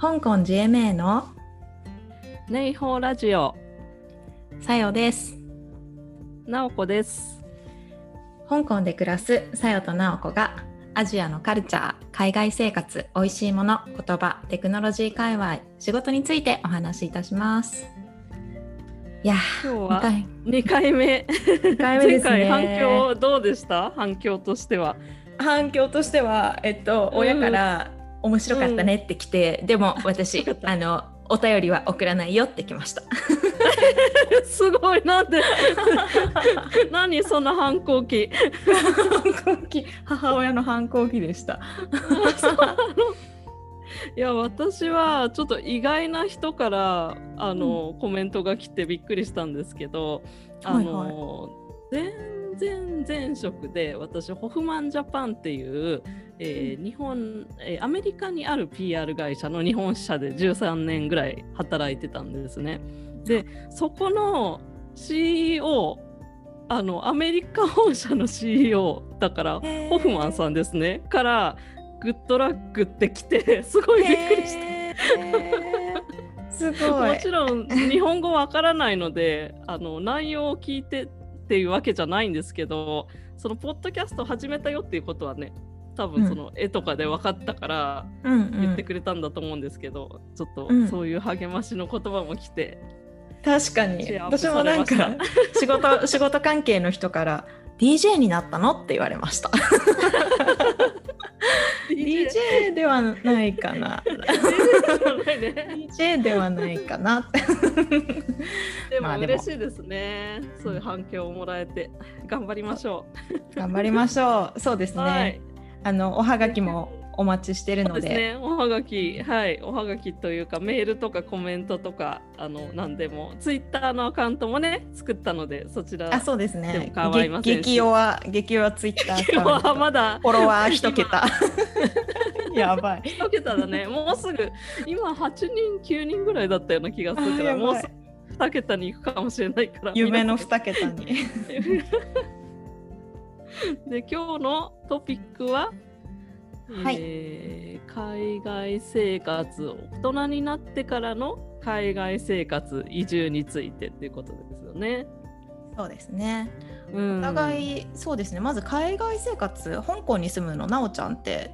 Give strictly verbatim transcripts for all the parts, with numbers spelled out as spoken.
香港 ジェーエムエー のネイホーラジオ、さよです。なおこです。香港で暮らすさよとなおこがアジアのカルチャー、海外生活、おいしいもの、言葉、テクノロジー界隈、仕事についてお話しいたします。いや今日はにかいめにかいめですね。前回反響どうでした？反響としては反響としては、えっと、親から面白かったねって来て、うん、でも私あのお便りは送らないよって来ましたすごい、なんで何その反抗期反抗期、母親の反抗期でしたいや私はちょっと意外な人からあの、うん、コメントが来てびっくりしたんですけど、あの、はいはい、全然前職で私ホフマンジャパンっていう、えー、日本、えー、アメリカにある ピーアール 会社の日本支社でじゅうさんねんぐらい働いてたんですね。でそこの シーイーオー、 あのアメリカ本社の シーイーオー だからホフマンさんですねからグッドラックって来てすごいびっくりしたすごいもちろん日本語わからないのであの内容を聞いてっていうわけじゃないんですけど、そのポッドキャスト始めたよっていうことはね、多分その絵とかで分かったから言ってくれたんだと思うんですけど、うんうんうん、ちょっとそういう励ましの言葉も来て、確かに私もなんか仕事仕事関係の人からディージェー になったのって言われましたディージェー ではないかなディージェー ではないかなでも嬉しいですね、まあ、でもそういう反響をもらえて頑張りましょう頑張りましょうそうですね、はい、あのおはがきもお待ちしてるの で, そうです、ね、おはがき、はい、おはがきというかメールとかコメントとかあの何でも、ツイッターのアカウントもね作ったので、そちらあそうですね、激弱激弱ツイッターアカウントまだフォロワー一桁やばい一桁だね、もうすぐ今はちにんきゅうにんぐらいだったような気がするからもうに桁に行くかもしれないから、夢のに桁にで今日のトピックは、はい、えー、海外生活、大人になってからの海外生活、移住についてっていうことですよね。そうですね、うん、お互いそうですね。まず海外生活、香港に住むのなおちゃんって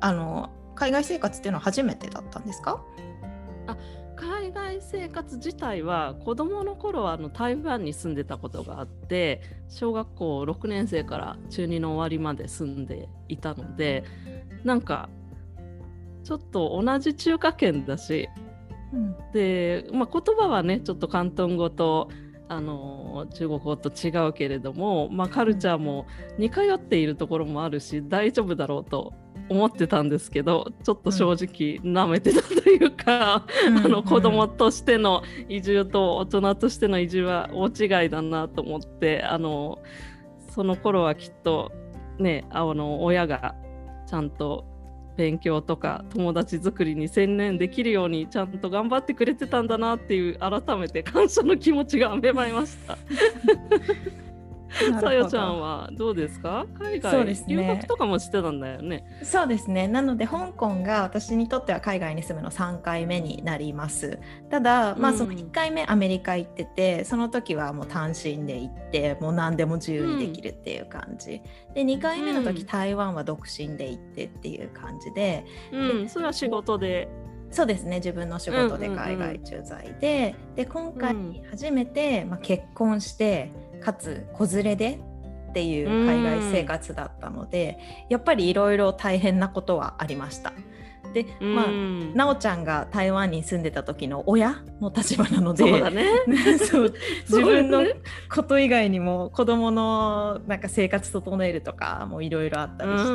あの海外生活っていうのは初めてだったんですか？あ、海外生活自体は子どもの頃はあの台湾に住んでたことがあって、小学校ろくねん生から中にの終わりまで住んでいたので、なんかちょっと同じ中華圏だし、うん、で、まあ、言葉はねちょっと広東語とあの中国語と違うけれども、まあ、カルチャーも似通っているところもあるし大丈夫だろうと思ってたんですけど、ちょっと正直なめてたというか、うん、あの子供としての移住と大人としての移住は大違いだなと思って、あのその頃はきっとね、あの親がちゃんと勉強とか友達作りに専念できるようにちゃんと頑張ってくれてたんだなっていう、改めて感謝の気持ちが芽生えましたさよちゃんはどうですか？海外、ね、留学とかもしてたんだよね。そうですね、なので香港が私にとっては海外に住むのさんかいめになります。ただ、まあ、そのいっかいめアメリカ行ってて、その時はもう単身で行ってもう何でも自由にできるっていう感じ、うん、でにかいめの時、うん、台湾は独身で行ってっていう感じ で,、うん、でそれは仕事で、そうですね、自分の仕事で海外駐在で、うんうんうん、で今回初めて、まあ、結婚してかつ子連れでっていう海外生活だったので、やっぱりいろいろ大変なことはありました。で、まあ、なおちゃんが台湾に住んでた時の親の立場なので、そうだねそう自分のこと以外にも子供のなんか生活整えるとかもいろいろあったりして、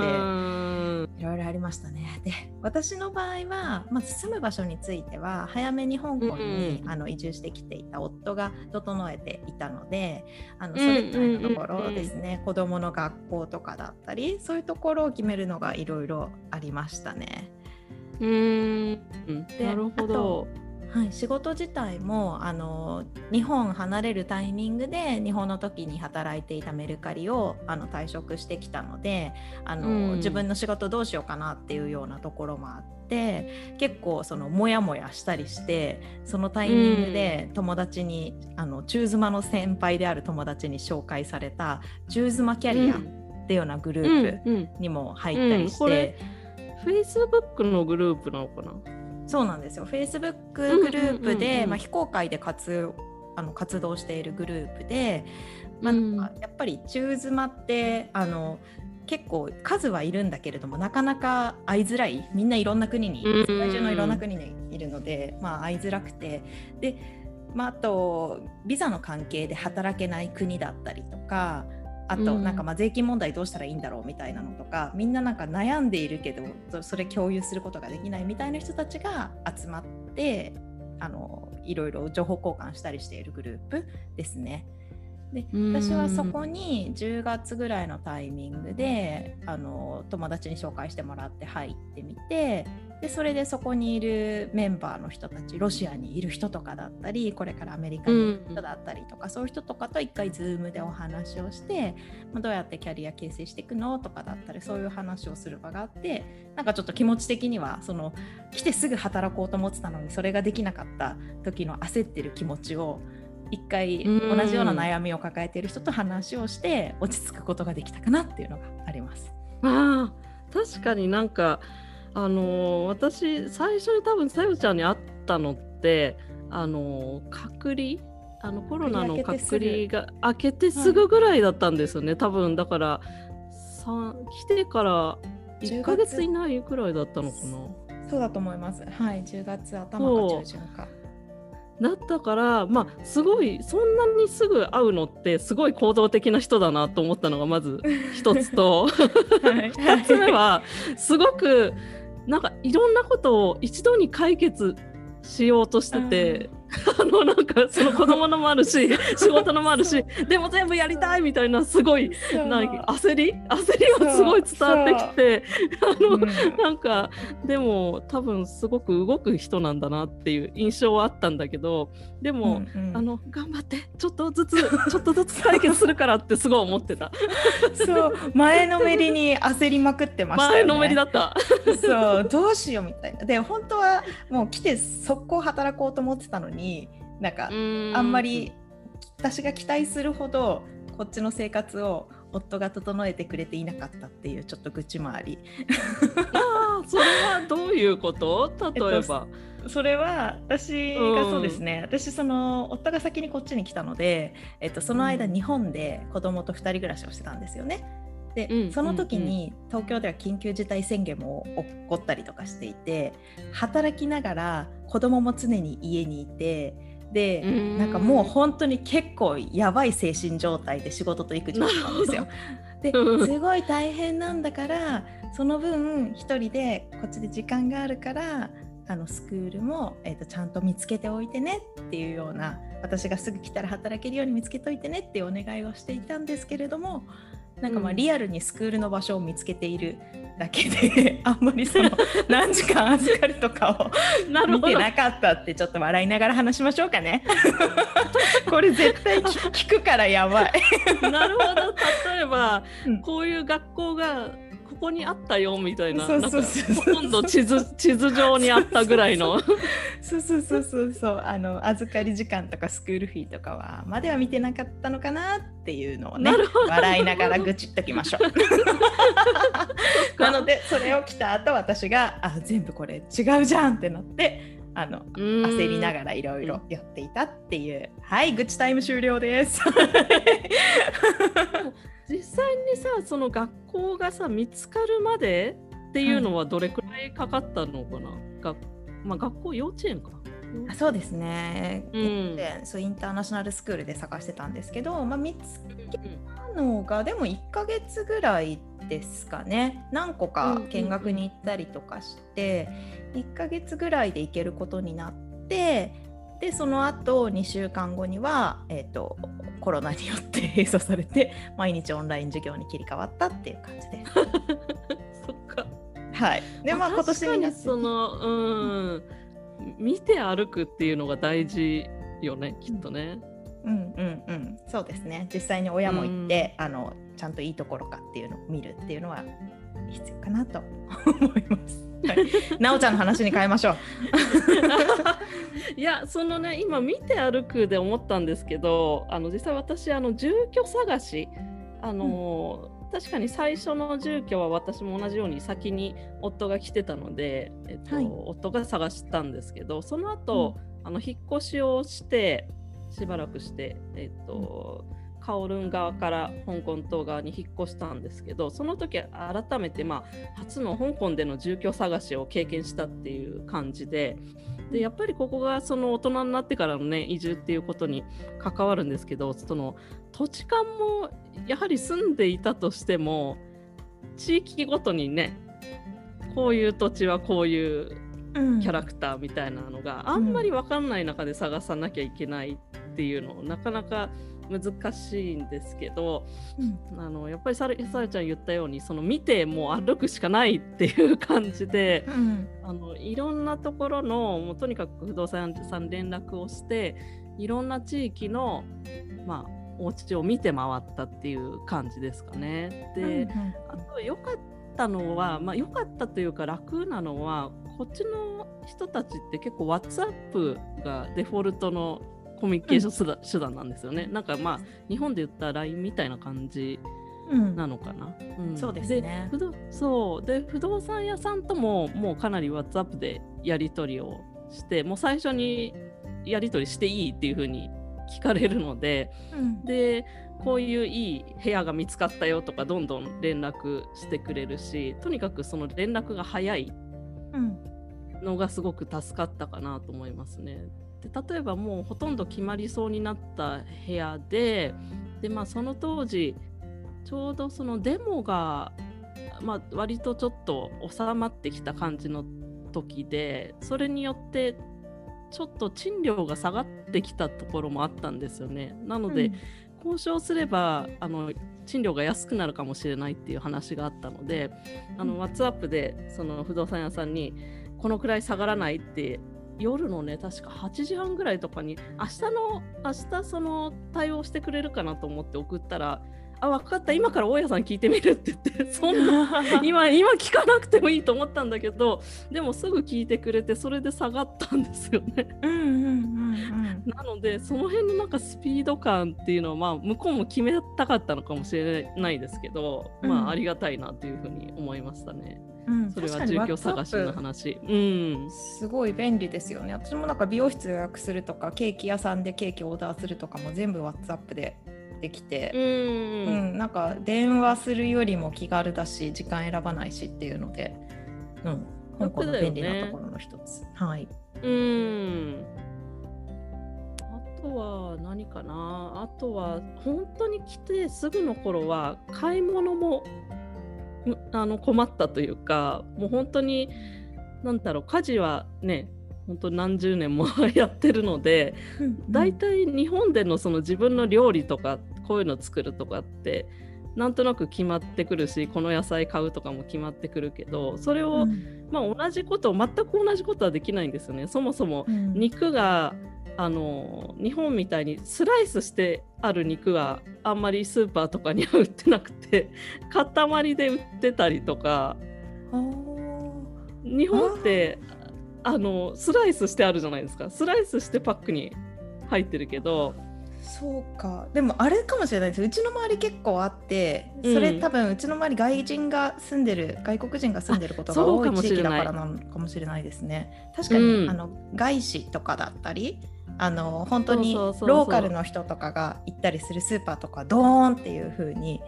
いろいろありましたね。で、私の場合はまず住む場所については早めに香港に、うん、あの移住してきていた夫が整えていたので、あのそれぞれのところですね、うんうんうんうん、子供の学校とかだったりそういうところを決めるのがいろいろありましたね。うん、で、なるほど、あと、はい、仕事自体もあの日本離れるタイミングで日本の時に働いていたメルカリをあの退職してきたので、あの、うん、自分の仕事どうしようかなっていうようなところもあって結構そのモヤモヤしたりして、そのタイミングで友達に、うん、あの中妻の先輩である友達に紹介された中妻キャリアっていうようなグループにも入ったりして、うんうんうんうん、これ Facebook のグループなのかな。そうなんですよ。 Facebook グループで、まあ、非公開で活、あの活動しているグループで、まあ、やっぱり中妻ってあの結構数はいるんだけれどもなかなか会いづらい、みんないろんな国に、世界中のいろんな国にいるので、まあ、会いづらくて、で、まあ、あとビザの関係で働けない国だったりとか、あとなんかまあ税金問題どうしたらいいんだろうみたいなのとか、みんななんか悩んでいるけどそれ共有することができないみたいな人たちが集まってあのいろいろ情報交換したりしているグループですね。で、私はそこにじゅうがつぐらいのタイミングであの友達に紹介してもらって入ってみて、でそれでそこにいるメンバーの人たち、ロシアにいる人とかだったり、これからアメリカにいる人だったりとか、うん、そういう人とかと一回 Zoom でお話をして、まあ、どうやってキャリア形成していくのとかだったり、そういう話をする場があって、なんかちょっと気持ち的にはその来てすぐ働こうと思ってたのにそれができなかった時の焦ってる気持ちを一回同じような悩みを抱えている人と話をして落ち着くことができたかなっていうのがあります。ああ、確かになんかあのー、私最初に多分さゆちゃんに会ったのってあのー、隔離あのコロナの隔離が明けてすぐぐらいだったんですよね、はい、多分だから来てからいっかげつ以内くらいだったのかな。そうだと思います。はい、じゅうがつ頭か中旬かだったから、まあすごいそんなにすぐ会うのってすごい行動的な人だなと思ったのがまず一つとふたつめはすごくなんかいろんなことを一度に解決しようとしてて、あのなんかその子供のもあるし仕事のもあるしでも全部やりたいみたいなすごいなんか焦り焦りがすごい伝わってきて、あの、うん、なんかでも多分すごく動く人なんだなっていう印象はあったんだけど、でも、うんうん、あの頑張ってちょっとずつちょっとずつ解決するからってすごい思ってたそう、前のめりに焦りまくってましたよね。前のめりだったそう、どうしようみたいな。で本当はもう来て速攻働こうと思ってたのに、なんかあんまり私が期待するほどこっちの生活を夫が整えてくれていなかったっていうちょっと愚痴もありあ、それはどういうこと？例えば、えっと、それは私がそうですね、私その夫が先にこっちに来たので、えっと、その間日本で子供とふたり暮らしをしてたんですよね。で、うん、その時に東京では緊急事態宣言も起こったりとかしていて、働きながら子供も常に家にいて、でなんかもう本当に結構やばい精神状態で仕事と育児をしたんですよ。ですごい大変なんだから、その分一人でこっちで時間があるからあのスクールも、えーと、ちゃんと見つけておいてねっていうような、私がすぐ来たら働けるように見つけておいてねっていうお願いをしていたんですけれども、なんかまあリアルにスクールの場所を見つけているだけであんまりその何時間預かるとかを見てなかったって、ちょっと笑いながら話しましょうかねこれ絶対聞くからやばいなるほど。例えば、うん、こういう学校がここにあったよみたいな、なんかほとんど地図、地図上にあったぐらいのそうそうそうそうそう、あの預かり時間とかスクールフィーとかはまでは見てなかったのかなっていうのをね、笑いながら愚痴っときましょうなのでそれを着た後、私があ全部これ違うじゃんってなって、あの焦りながらいろいろやっていたっていう、はい、愚痴タイム終了です実際にさ、その学校がさ見つかるまでっていうのはどれくらいかかったのかな、うん、がまあ、学校幼稚園か、うん、そうですね、うん、そうインターナショナルスクールで探してたんですけど、まあ、見つけたのがでもいっかげつぐらいですかね。何個か見学に行ったりとかして、うんうんうん、いっかげつぐらいで行けることになって、でその後にしゅうかんごには、えーと、コロナによって閉鎖されて毎日オンライン授業に切り替わったっていう感じですそっか、はい。でまあ今年になって、そのうん、見て歩くっていうのが大事よね、きっとね。うんうんうん、そうですね。実際に親も行って、うん、あのちゃんといいところかっていうのを見るっていうのは必要かなと思います。なおちゃんの話に変えましょう。いや、そのね、今見て歩くで思ったんですけど、あの実際私あの住居探し、あの、うん、確かに最初の住居は私も同じように先に夫が来てたので、えっとはい、夫が探したんですけど、その後、うん、あの引っ越しをしてしばらくして、えっとうんカオルン側から香港島側に引っ越したんですけど、その時改めて、まあ、初の香港での住居探しを経験したっていう感じで、でやっぱりここがその大人になってからの、ね、移住っていうことに関わるんですけど、その土地勘もやはり住んでいたとしても地域ごとにね、こういう土地はこういうキャラクターみたいなのがあんまり分かんない中で探さなきゃいけないっていうのをなかなか難しいんですけど、うん、あのやっぱりさらちゃん言ったように、その見てもう歩くしかないっていう感じで、うん、あのいろんなところのもうとにかく不動産屋さん連絡をして、いろんな地域の、まあ、お家を見て回ったっていう感じですかね。で、うんうん、あと良かったのは、まあ、良かったというか楽なのは、こっちの人たちって結構 WhatsApp がデフォルトのコミュニケーション、うん、手段なんですよね。なんかまあ日本で言った ライン みたいな感じなのかな、うんうん、そうですね。で不動、そうで不動産屋さんとももうかなり WhatsApp でやり取りをして、もう最初にやり取りしていいっていう風に聞かれるので、うん、でこういういい部屋が見つかったよとかどんどん連絡してくれるし、とにかくその連絡が早いのがすごく助かったかなと思いますね。例えばもうほとんど決まりそうになった部屋で、で、まあ、その当時ちょうどそのデモが、まあ、割とちょっと収まってきた感じの時で、それによってちょっと賃料が下がってきたところもあったんですよね。なので、うん、交渉すればあの賃料が安くなるかもしれないっていう話があったので、あの WhatsApp でその不動産屋さんにこのくらい下がらないって、夜のね確かはちじはんぐらいとかに明日の明日その対応してくれるかなと思って送ったら、あ、分かった、今から大家さん聞いてみるって言って、そんな今今聞かなくてもいいと思ったんだけど、でもすぐ聞いてくれて、それで下がったんですよね。うんうんうんうん、なのでその辺のなんかスピード感っていうのは、まあ、向こうも決めたかったのかもしれないですけど、うん、まあ、ありがたいなというふうに思いましたね。うん、それは住居探しの話、うん、すごい便利ですよね。私もなんか美容室予約するとか、ケーキ屋さんでケーキオーダーするとかも全部 WhatsApp でできて、うん、うん、なんか電話するよりも気軽だし、時間選ばないしっていうので、うん、香港の便利なところの一つ、ね、はい、うん。あとは何かな、あとは本当に来てすぐの頃は買い物もあの困ったというか、もう本当に何だろう、家事はね本当何十年もやってるので、だいたい日本でのその自分の料理とかこういうの作るとかってなんとなく決まってくるし、この野菜買うとかも決まってくるけど、それを、うん、まあ、同じこと全く同じことはできないんですよね。そもそも肉が、うん、あの日本みたいにスライスしてある肉はあんまりスーパーとかには売ってなくて、塊で売ってたりとか、日本ってあのスライスしてあるじゃないですか。スライスしてパックに入ってるけど、そうか。でもあれかもしれないです。うちの周り結構あって、それ多分うちの周り外人が住んでる、外国人が住んでることが多い地域だからなのかもしれないですね。確かに、うん、あの外資とかだったり、あの本当にローカルの人とかが行ったりするスーパーとか、ドーンっていう風に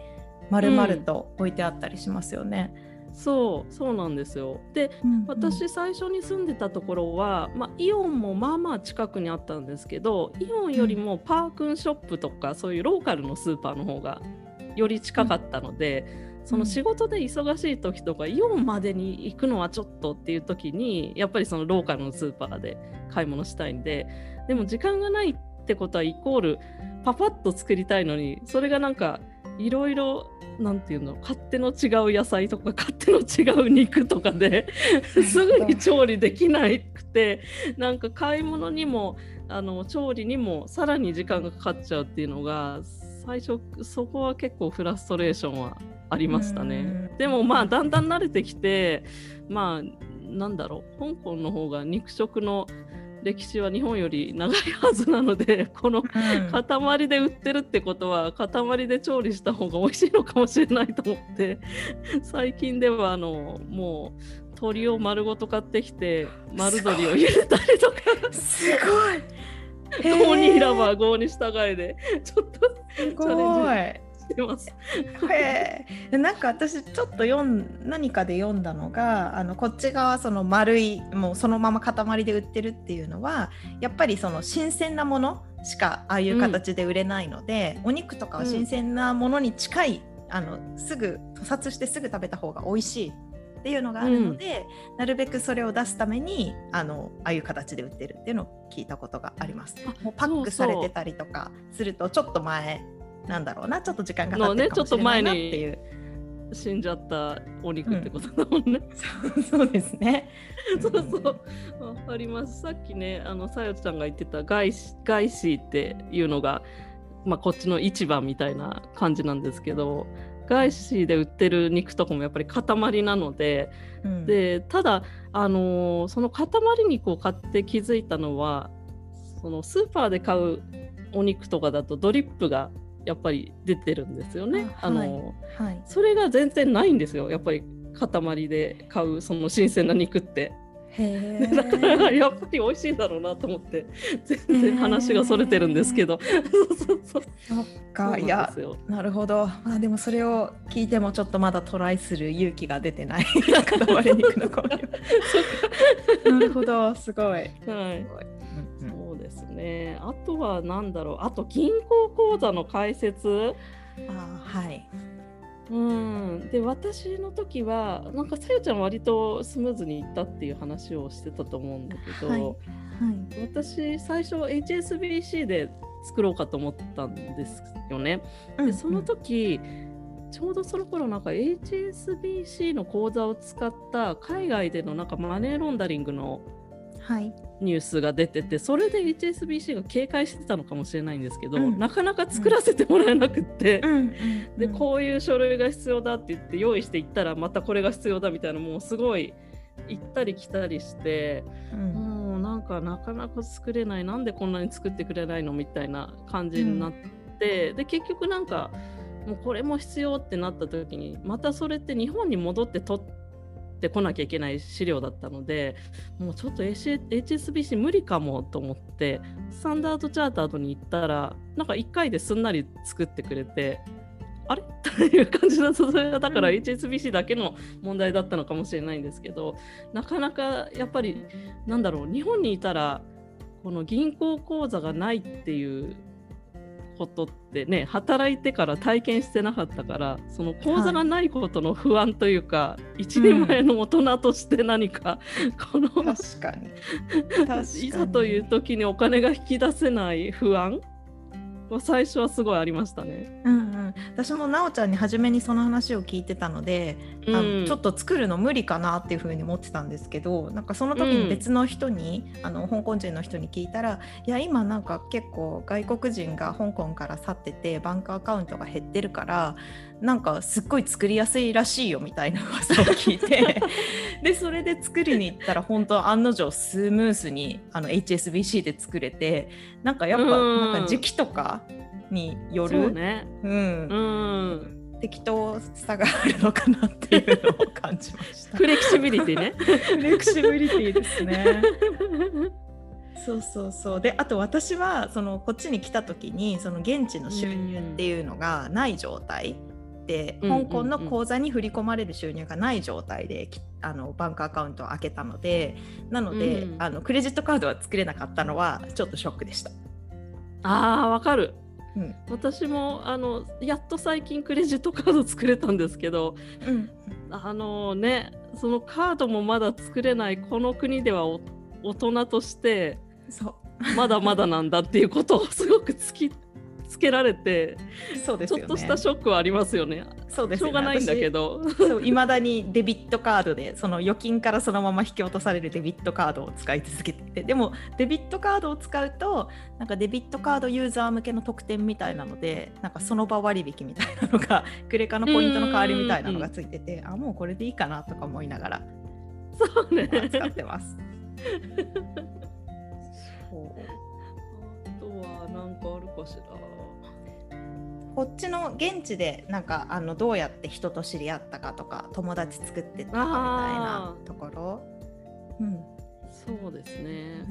丸々と置いてあったりしますよね。うん、そうそうなんですよ。で、うんうん、私最初に住んでたところは、まあ、イオンもまあまあ近くにあったんですけど、イオンよりもパークンショップとか、うん、そういうローカルのスーパーの方がより近かったので、うん、その仕事で忙しい時とか、うん、イオンまでに行くのはちょっとっていう時にやっぱりそのローカルのスーパーで買い物したいんで、でも時間がないってことはイコールパパッと作りたいのに、それがなんかいろいろなんていうの、勝手の違う野菜とか勝手の違う肉とかですぐに調理できなくて、なんか買い物にもあの調理にもさらに時間がかかっちゃうっていうのが最初、そこは結構フラストレーションはありましたね。でもまあだんだん慣れてきて、まあなんだろう、香港の方が肉食の歴史は日本より長いはずなので、この塊で売ってるってことは塊で調理した方が美味しいのかもしれないと思って、最近ではあのもう鶏を丸ごと買ってきて丸鶏を茹でたりとか、すごい郷に入らば郷に従えでちょっとチャレンジしてます。へえ、なんか私ちょっと読ん何かで読んだのが、あのこっち側その丸いもうそのまま塊で売ってるっていうのはやっぱりその新鮮なものしかああいう形で売れないので、うん、お肉とかは新鮮なものに近い、うん、あのすぐ屠殺してすぐ食べた方が美味しいっていうのがあるので、うん、なるべくそれを出すために あの、ああいう形で売ってるっていうのを聞いたことがあります。もうパックされてたりとかするとちょっと前なんだろうな、ちょっと時間が経ってるかもしれないなっていう、ね、死んじゃったお肉ってことだもんね、うん、そう、そうですねそうそう、うん、あります。さっきねあのさよちゃんが言ってた外資、外資っていうのが、まあ、こっちの市場みたいな感じなんですけど、外資で売ってる肉とかもやっぱり塊なので、うん、でただ、あのー、その塊肉を買って気づいたのは、そのスーパーで買うお肉とかだとドリップがやっぱり出てるんですよね、あ、あのーはいはい、それが全然ないんですよ、やっぱり塊で買うその新鮮な肉って。へー、だからやっぱり美味しいんだろうなと思って、全然話がそれてるんですけどそっか、そうなんですよ。いや、なるほど、まあ、でもそれを聞いてもちょっとまだトライする勇気が出てない塊肉の香りなるほど、すごい、はい、すごいですね。あとは何だろう、あと銀行口座の開設、あ、はい、うん、で私の時はなんかさよちゃん割とスムーズにいったっていう話をしてたと思うんだけど、はいはい、私最初 エイチエスビーシー で作ろうかと思ったんですよね、うんうん、でその時ちょうどその頃なんか エイチエスビーシー の口座を使った海外でのなんかマネーロンダリングの、はい、ニュースが出てて、それで エイチエスビーシー が警戒してたのかもしれないんですけど、うん、なかなか作らせてもらえなくって、うん、でこういう書類が必要だって言って用意していったらまたこれが必要だみたいな、もうすごい行ったり来たりして、うん、もうなんかなかなか作れない、なんでこんなに作ってくれないのみたいな感じになって、うん、で結局なんかもうこれも必要ってなった時にまたそれって日本に戻って取ってで来なきゃいけない資料だったので、もうちょっと エイチエスビーシー 無理かもと思ってスタンダードチャータードに行ったらなんかいっかいですんなり作ってくれて、あれという感じだった。それはだから エイチエスビーシー だけの問題だったのかもしれないんですけど、なかなかやっぱりなんだろう、日本にいたらこの銀行口座がないっていうことってね、働いてから体験してなかったから、その口座がないことの不安というか、はい、一人前の大人として何か、うん、この確かに確かにいざという時にお金が引き出せない不安は最初はすごいありましたね、うんうん、私もなおちゃんに初めにその話を聞いてたので、うん、あのちょっと作るの無理かなっていう風に思ってたんですけど、なんかその時に別の人に、うん、あの香港人の人に聞いたら、いや今なんか結構外国人が香港から去っててバンクアカウントが減ってるからなんかすっごい作りやすいらしいよみたいな噂を聞いてでそれで作りに行ったら本当案の定スムースにあの エイチエスビーシー で作れて、なんかやっぱなんか時期とかによる、うん、そうね、うんうん、適当さがあるのかなっていうのを感じましたフレキシビリティねフレキシビリティですねそうそうそう。であと私はそのこっちに来た時にその現地の収入っていうのがない状態、うんで香港の口座に振り込まれる収入がない状態で、うんうんうん、あのバンクアカウントを開けたので、なので、うん、あのクレジットカードは作れなかったのはちょっとショックでした。あーわかる、うん、私もあのやっと最近クレジットカード作れたんですけど、うん、あのねそのカードもまだ作れない、この国ではお大人としてそうまだまだなんだっていうことをすごく突きつけられて、そうですよね、ちょっとしたショックはありますよね。そうですよね、しょうがないんだけど、いまだにデビットカードでその預金からそのまま引き落とされるデビットカードを使い続けてて、でもデビットカードを使うとなんかデビットカードユーザー向けの特典みたいなので、なんかその場割引みたいなのがクレカのポイントの代わりみたいなのがついてて、あ、もうこれでいいかなとか思いながら、そうね、使ってますそう、あとはなんかあるかしら。こっちの現地でなんかあのどうやって人と知り合ったかとか、友達作ってったかみたいなところ、うん、そうですね。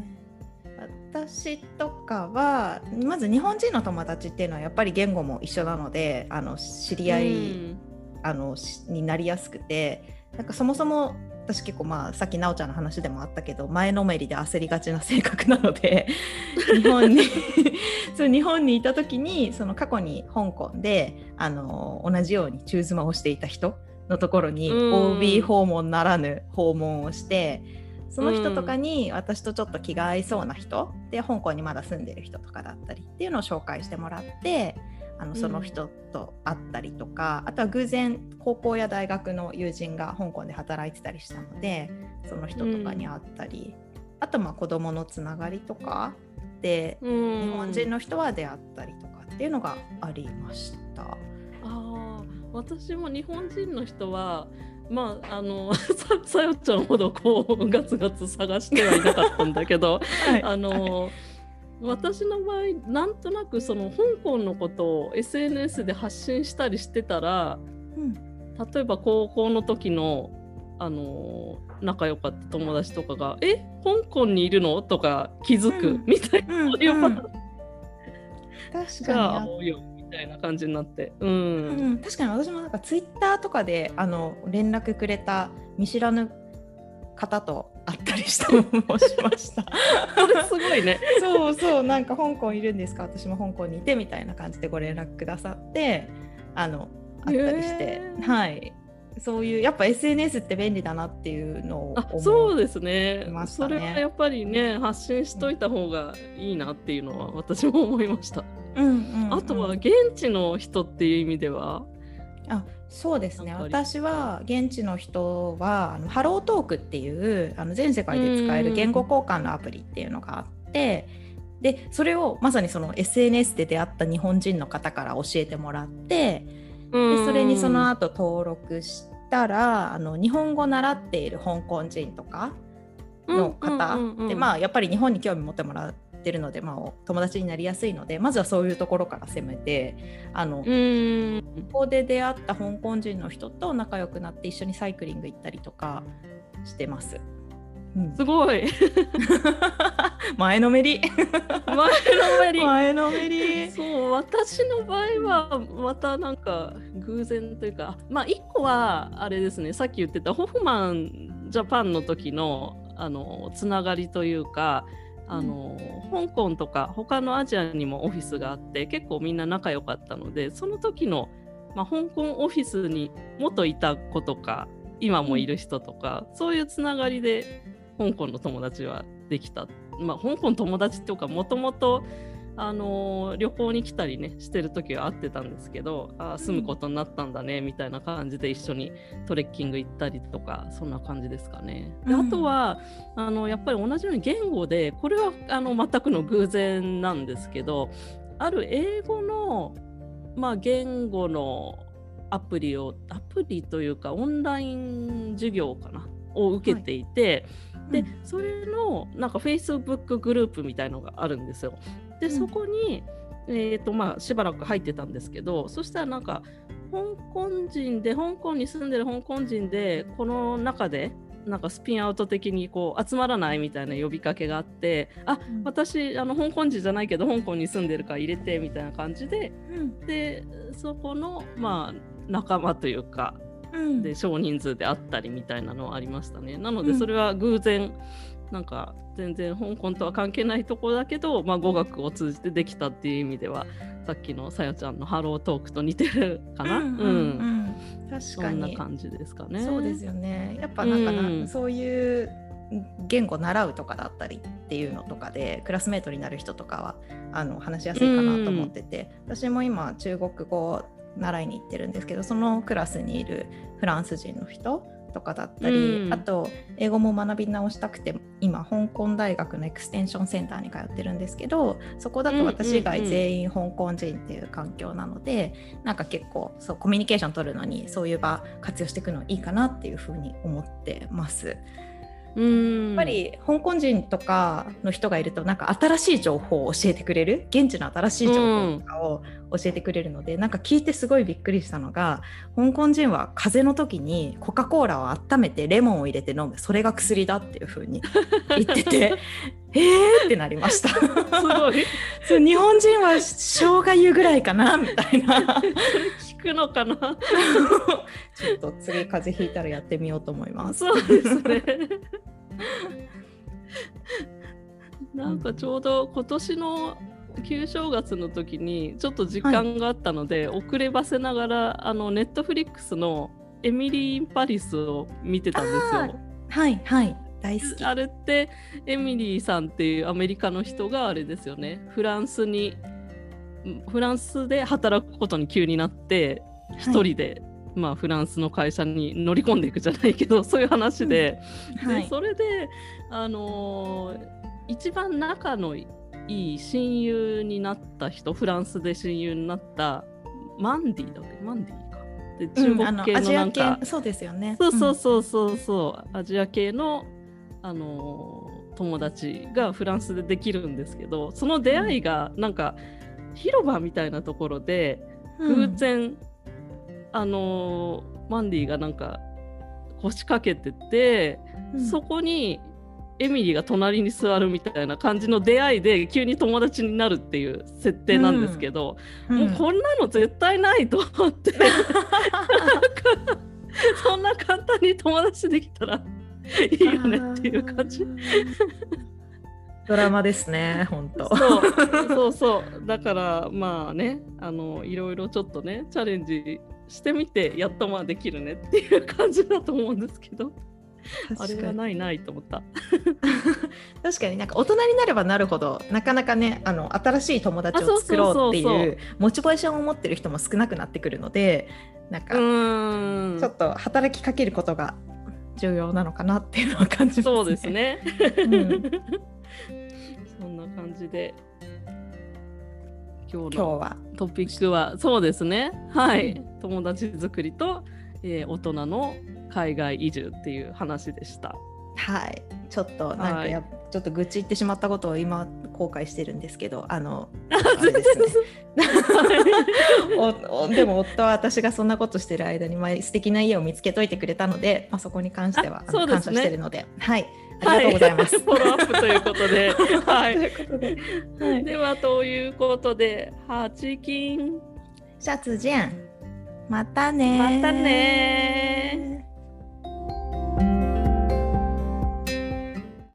私とかはまず日本人の友達っていうのはやっぱり言語も一緒なので、あの知り合い、うん、あのになりやすくて、なんかそもそも私結構、まあさっきなおちゃんの話でもあったけど、前のめりで焦りがちな性格なので日本にそう日本にいた時に、その過去に香港であの同じように中妻をしていた人のところに オービー 訪問ならぬ訪問をして、その人とかに私とちょっと気が合いそうな人で、香港にまだ住んでる人とかだったりっていうのを紹介してもらって、あのその人と会ったりとか、うん、あとは偶然高校や大学の友人が香港で働いてたりしたので、その人とかに会ったり、うん、あとまあ子どものつながりとかで、うん、日本人の人は出会ったりとかっていうのがありました。あ、私も日本人の人はまああのさよちゃんほどこうガツガツ探してはいなかったんだけど、はい、あの。はい、私の場合なんとなくその香港のことを エスエヌエス で発信したりしてたら、うん、例えば高校の時の、あのー、仲良かった友達とかがえ香港にいるのとか気づく、うん、みたいな、うん、そういうパターン、うん、確かに多いよみたいな感じになって、うんうん、確かに私もなんかツイッターとかであの連絡くれた見知らぬ方とあったりしたもしましたそれすごいねそうそう、なんか香港いるんですか、私も香港にいてみたいな感じでご連絡くださって、あのあったりして、えー、はい、そういうやっぱ エスエヌエス って便利だなっていうのを思いましたね。あ、そうですね、それはやっぱりね、発信しといた方がいいなっていうのは私も思いました、うんうんうん、あとは現地の人っていう意味では、あ、そうですね、私は現地の人はあのハロートークっていうあの全世界で使える言語交換のアプリっていうのがあって、でそれをまさにその エスエヌエス で出会った日本人の方から教えてもらって、でそれにその後登録したら、あの日本語習っている香港人とかの方、うんうんうんうん、でまあやっぱり日本に興味持ってもらうてるので、まあ、友達になりやすいので、まずはそういうところから攻めて、あの、うーん、ここで出会った香港人の人と仲良くなって一緒にサイクリング行ったりとかしてます、うん、すごい前のめり前のめり前のめりそう、私の場合はまたなんか偶然というか、まあ一個はあれですね、さっき言ってたホフマンジャパンの時のあのつながりというか、あの香港とか他のアジアにもオフィスがあって、結構みんな仲良かったので、その時の、まあ、香港オフィスに元いた子とか今もいる人とか、そういうつながりで香港の友達はできた、まあ、香港友達っていうか、もともと旅行に来たりねしてる時は会ってたんですけど、あ、住むことになったんだねみたいな感じで一緒にトレッキング行ったりとか、そんな感じですかね。で、あとはあのやっぱり同じように言語で、これはあの全くの偶然なんですけど、ある英語の、まあ、言語のアプリをアプリというかオンライン授業かなを受けていて、はい、でそれのなんか Facebook グループみたいのがあるんですよ。でそこに、うん、えーとまあ、しばらく入ってたんですけど、そしたらなんか香港人で香港に住んでる香港人で、この中でなんかスピンアウト的にこう集まらないみたいな呼びかけがあって、あ、私あの香港人じゃないけど香港に住んでるから入れてみたいな感じで、うん、でそこの、まあ、仲間というか、うん、で少人数であったりみたいなのはありましたね。なのでそれは偶然、うんなんか全然香港とは関係ないところだけど、まあ、語学を通じてできたっていう意味では、さっきのさやちゃんのハロートークと似てるかな、うんうんうんうん、確かにそんな感じですかね。そうですよね、やっぱなんかな、うん、そういう言語習うとかだったりっていうのとかでクラスメートになる人とかはあの話しやすいかなと思ってて、うん、私も今中国語習いに行ってるんですけど、そのクラスにいるフランス人の人とかだったり、うん、あと英語も学び直したくて今香港大学のエクステンションセンターに通ってるんですけど、そこだと私以外全員香港人っていう環境なので、うんうんうん、なんか結構そうコミュニケーション取るのにそういう場活用していくのいいかなっていうふうに思ってます。うん、やっぱり香港人とかの人がいるとなんか新しい情報を教えてくれる、現地の新しい情報とかを教えてくれるので、うん、なんか聞いてすごいびっくりしたのが、香港人は風邪の時にコカ・コーラを温めてレモンを入れて飲む、それが薬だっていう風に言っててえーってなりましたすごいそう、日本人は生姜湯ぐらいかなみたいな聞くのかなちょっと次風邪ひいたらやってみようと思います。そうですねなんかちょうど今年の旧正月の時にちょっと時間があったので、はい、遅ればせながらあのネットフリックスのエミリー・イン・パリスを見てたんですよ。はいはい、大好き。あれってエミリーさんっていうアメリカの人があれですよね、フランスにフランスで働くことに急になって一人で、はい、まあ、フランスの会社に乗り込んでいくじゃないけど、そういう話 で,、うんはい、でそれで、あのー、一番仲のいい親友になった人、フランスで親友になったマンディだっけ、マンディで中国系 の, なんか、うん、アジア系、そうですよね、そうそうそうそうそう、うん、アジア系の、あのー、友達がフランスでできるんですけど、その出会いがなんか、うん、広場みたいなところで偶然、うん、あのマンディがなんか腰掛けてて、うん、そこにエミリーが隣に座るみたいな感じの出会いで急に友達になるっていう設定なんですけど、うんうん、もうこんなの絶対ないと思ってそんな簡単に友達できたらいいよねっていう感じドラマですね、本当。そう、そうそう。だからまあね、あのいろいろちょっとねチャレンジしてみてやっとまあできるねっていう感じだと思うんですけど、あれがないないと思った。確かになんか大人になればなるほどなかなかね、あの新しい友達を作ろうっていうモチベーションを持ってる人も少なくなってくるので、なんかうーんちょっと働きかけることが重要なのかなっていうのは感じますね。そうですね。うんそんな感じで今日のトピックはそうですね、はい、うん、友達作りと、えー、大人の海外移住っていう話でした。はい、ちょっとなんかや、はい、ちょっと愚痴言ってしまったことを今後悔してるんですけど、あのあれですねおおでも夫は私がそんなことしてる間に、まあ、素敵な家を見つけといてくれたので、まあ、そこに関しては、ね、感謝してるので、はい、ありがとうございます、はい、フォローアップということではい、はい、ではということでハチキンシャツジェン、またねまたね。